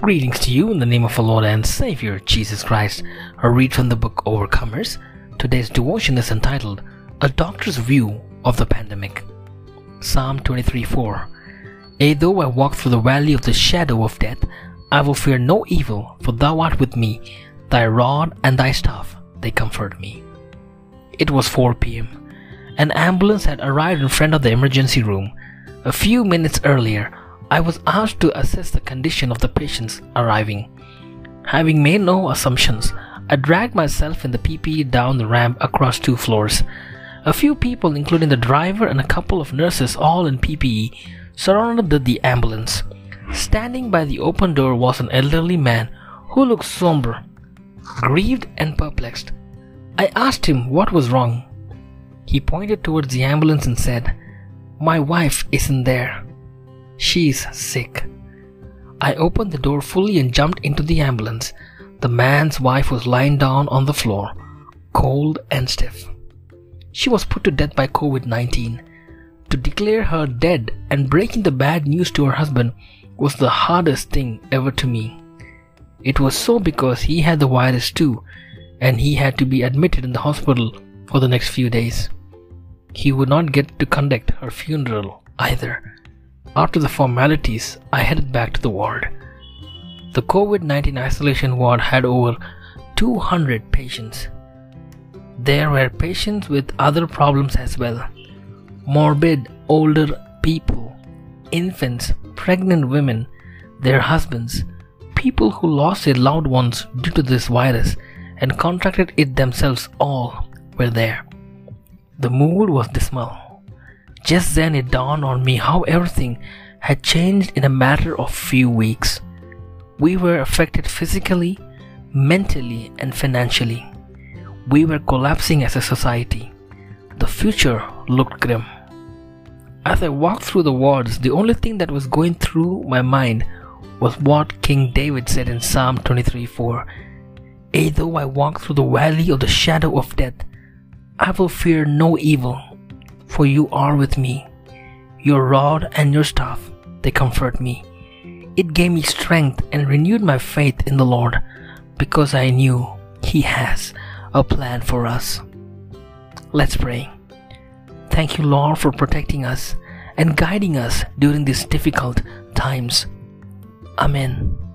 Greetings to you in the name of our Lord and Savior Jesus Christ. A read from the book Overcomers. Today's devotion is entitled A Doctor's View of the Pandemic. Psalm 23:4. Yea, though I walk through the valley of the shadow of death, I will fear no evil, for thou art with me. Thy rod and thy staff, they comfort me. It was 4 p.m. An ambulance had arrived in front of the emergency room. A few minutes earlier, I was asked to assess the condition of the patients arriving. Having made no assumptions, I dragged myself in the PPE down the ramp across 2 floors. A few people, including the driver and a couple of nurses, all in PPE, surrounded the ambulance. Standing by the open door was an elderly man who looked somber, grieved and perplexed. I asked him what was wrong. He pointed towards the ambulance and said, "My wife isn't there. She's sick." I opened the door fully and jumped into the ambulance. The man's wife was lying down on the floor, cold and stiff. She was put to death by COVID-19. To declare her dead and breaking the bad news to her husband was the hardest thing ever to me. It was so because he had the virus too, and he had to be admitted in the hospital for the next few days. He would not get to conduct her funeral either. After the formalities, I headed back to the ward. The COVID-19 isolation ward had over 200 patients. There were patients with other problems as well. Morbid older people, infants, pregnant women, their husbands, people who lost their loved ones due to this virus and contracted it themselves, all were there. The mood was dismal. Just then it dawned on me how everything had changed in a matter of few weeks. We were affected physically, mentally, and financially. We were collapsing as a society. The future looked grim. As I walked through the wards, the only thing that was going through my mind was what King David said in Psalm 23:4. "Yea, though I walk through the valley of the shadow of death, I will fear no evil. For you are with me. Your rod and your staff, they comfort me. It gave me strength and renewed my faith in the Lord, because I knew He has a plan for us." Let's pray. Thank you, Lord, for protecting us and guiding us during these difficult times. Amen.